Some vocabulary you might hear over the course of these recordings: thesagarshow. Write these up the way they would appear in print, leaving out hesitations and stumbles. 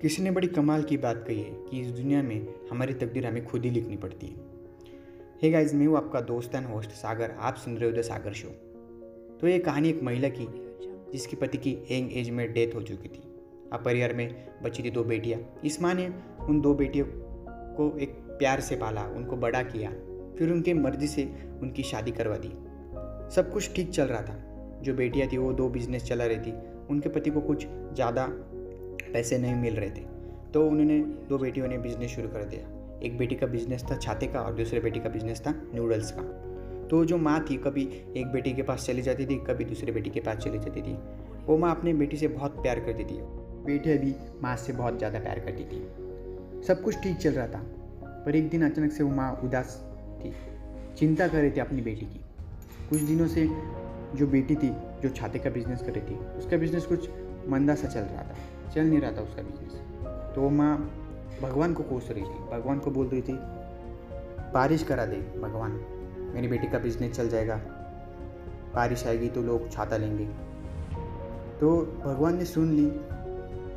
किसी ने बड़ी कमाल की बात कही है कि इस दुनिया में हमारी तकदीर हमें खुद ही लिखनी पड़ती है। हे गाइस, मैं हूँ आपका दोस्त एंड होस्ट सागर। आप सुन रहे हो द सागर शो। तो ये कहानी एक महिला की जिसके पति की यंग एज में डेथ हो चुकी थी। अब परिवार में बची थी 2 बेटियाँ। इस माँ ने उन 2 बेटियों को एक प्यार से पाला, उनको बड़ा किया, फिर उनके मर्जी से उनकी शादी करवा दी। सब कुछ ठीक चल रहा था। जो बेटियाँ थी वो 2 बिजनेस चला रही थी। उनके पति को कुछ ज़्यादा पैसे नहीं मिल रहे थे, तो उन्होंने 2 बेटियों ने बिजनेस शुरू कर दिया। एक बेटी का बिजनेस था छाते का और दूसरे बेटी का बिजनेस था नूडल्स का। तो जो माँ थी कभी एक बेटी के पास चली जाती थी, कभी दूसरे बेटी के पास चली जाती थी। वो माँ अपने बेटी से बहुत प्यार करती थी, बेटी भी माँ से बहुत ज़्यादा प्यार करती थी। सब कुछ ठीक चल रहा था, पर एक दिन अचानक से वो माँ उदास थी, चिंता कर रही थी अपनी बेटी की। कुछ दिनों से जो बेटी थी जो छाते का बिजनेस कर रही थी, उसका बिजनेस कुछ मंदा सा चल रहा था, चल नहीं रहा था उसका बिजनेस। तो माँ भगवान को कोस रही थी, भगवान को बोल रही थी, बारिश करा दे भगवान, मेरी बेटी का बिजनेस चल जाएगा, बारिश आएगी तो लोग छाता लेंगे। तो भगवान ने सुन ली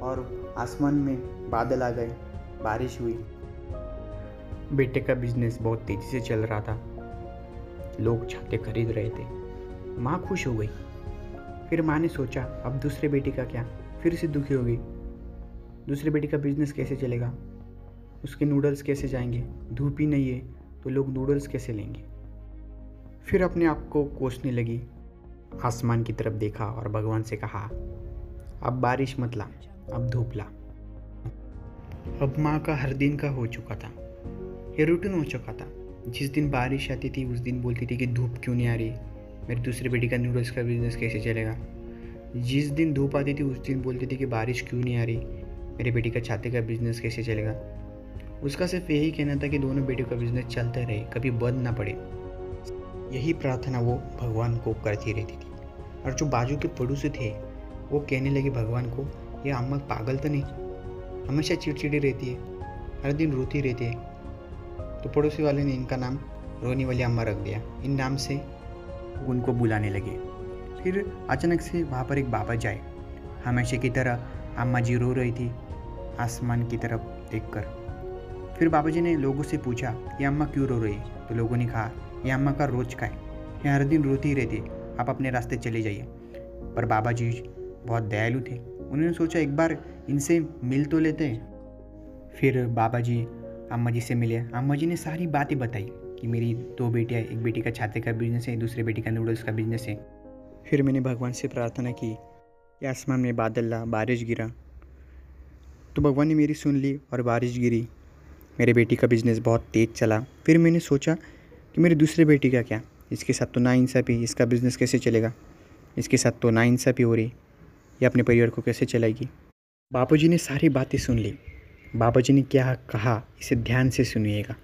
और आसमान में बादल आ गए, बारिश हुई। बेटे का बिजनेस बहुत तेज़ी से चल रहा था, लोग छाते खरीद रहे थे। माँ खुश हो गई। फिर माँ ने सोचा अब दूसरे बेटी का क्या, फिर से दुखी हो गई। दूसरे बेटी का बिजनेस कैसे चलेगा, उसके नूडल्स कैसे जाएंगे, धूप ही नहीं है तो लोग नूडल्स कैसे लेंगे। फिर अपने आप को कोसने लगी। आसमान की तरफ देखा और भगवान से कहा अब बारिश मत ला, अब धूप ला। अब माँ का हर दिन का हो चुका था, ये रूटीन हो चुका था। जिस दिन बारिश आती थी उस दिन बोलती थी कि धूप क्यों नहीं आ रही, मेरी दूसरी बेटी का नूडल्स का बिजनेस कैसे चलेगा। जिस दिन धूप आती थी उस दिन बोलती थी कि बारिश क्यों नहीं आ रही, मेरी बेटी का छाते का बिजनेस कैसे चलेगा। उसका सिर्फ यही कहना था कि दोनों बेटियों का बिजनेस चलता रहे, कभी बंद ना पड़े। यही प्रार्थना वो भगवान को करती रहती थी। और जो बाजू के पड़ोसी थे वो कहने लगे भगवान को, ये अम्मा पागल तो नहीं, हमेशा चिड़चिड़ी रहती है, हर दिन रोती रहती है। तो पड़ोसी वाले ने इनका नाम रोने वाली अम्मा रख दिया। इन नाम से उनको बुलाने लगे। फिर अचानक से वहाँ पर एक बाबा जाए। हमेशा की तरह अम्मा जी रो रही थी आसमान की तरफ देखकर। फिर बाबा जी ने लोगों से पूछा ये अम्मा क्यों रो रही है, तो लोगों ने कहा यह अम्मा का रोज का है, यह हर दिन रोती रहती है, आप अपने रास्ते चले जाइए। पर बाबा जी बहुत दयालु थे, उन्होंने सोचा एक बार इनसे मिल तो लेते हैं। फिर बाबा जी अम्मा जी से मिले। अम्मा जी ने सारी बातें बताई कि मेरी 2 बेटियाँ, एक बेटी का छाते का बिजनेस है, दूसरे बेटी का नूडल्स का बिजनेस है। फिर मैंने भगवान से प्रार्थना की कि आसमान में बादल ला, बारिश गिरा। तो भगवान ने मेरी सुन ली और बारिश गिरी। मेरे बेटी का बिजनेस बहुत तेज़ चला। फिर मैंने सोचा कि मेरी दूसरी बेटी का क्या, इसके साथ तो नाइंसाफ़ी, इसका बिज़नेस कैसे चलेगा, इसके साथ तो नाइंसाफ़ी हो रही, ये अपने परिवार को कैसे चलाएगी। बाबा जी ने सारी बातें सुन ली। बाबा जी ने क्या कहा इसे ध्यान से सुनिएगा।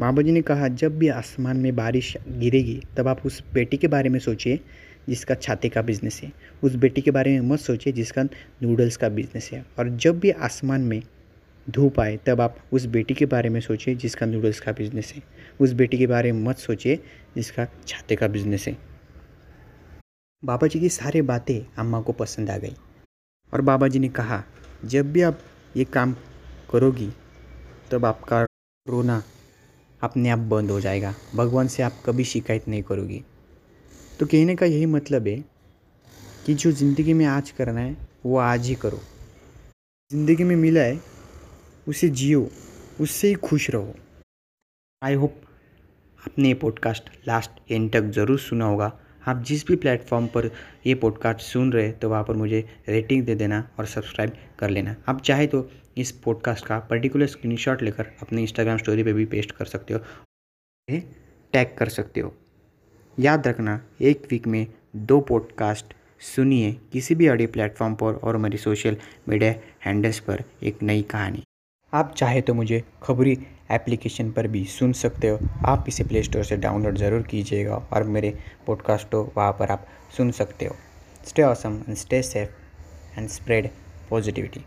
बाबा जी ने कहा जब भी आसमान में बारिश गिरेगी तब आप उस बेटी के बारे में सोचिए जिसका छाते का बिज़नेस है, उस बेटी के बारे में मत सोचिए जिसका नूडल्स का बिज़नेस है। और जब भी आसमान में धूप आए तब आप उस बेटी के बारे में सोचिए जिसका नूडल्स का बिज़नेस है, उस बेटी के बारे में मत सोचिए जिसका छाते का बिज़नेस है। बाबा जी की सारी बातें अम्मा को पसंद आ गई। और बाबा जी ने कहा जब भी आप ये काम करोगी तब आपका रोना अपने आप बंद हो जाएगा, भगवान से आप कभी शिकायत नहीं करोगी। तो कहने का यही मतलब है कि जो ज़िंदगी में आज करना है वो आज ही करो। ज़िंदगी में मिला है उसे जियो, उससे ही खुश रहो। आई होप आपने ये पॉडकास्ट लास्ट एंड तक ज़रूर सुना होगा। आप जिस भी प्लेटफॉर्म पर ये पॉडकास्ट सुन रहे तो वहाँ पर मुझे रेटिंग दे देना और सब्सक्राइब कर लेना। आप चाहे तो इस पॉडकास्ट का पर्टिकुलर स्क्रीनशॉट लेकर अपने इंस्टाग्राम स्टोरी पे भी पेस्ट कर सकते हो, टैग कर सकते हो। याद रखना 1 वीक में 2 पॉडकास्ट सुनिए किसी भी ऑडियो प्लेटफॉर्म पर, और मेरी सोशल मीडिया हैंडल्स पर एक नई कहानी। आप चाहे तो मुझे खबरी एप्लीकेशन पर भी सुन सकते हो। आप इसे प्ले स्टोर से डाउनलोड ज़रूर कीजिएगा और मेरे पॉडकास्ट हो वहाँ पर आप सुन सकते हो। Stay awesome and stay safe and spread positivity.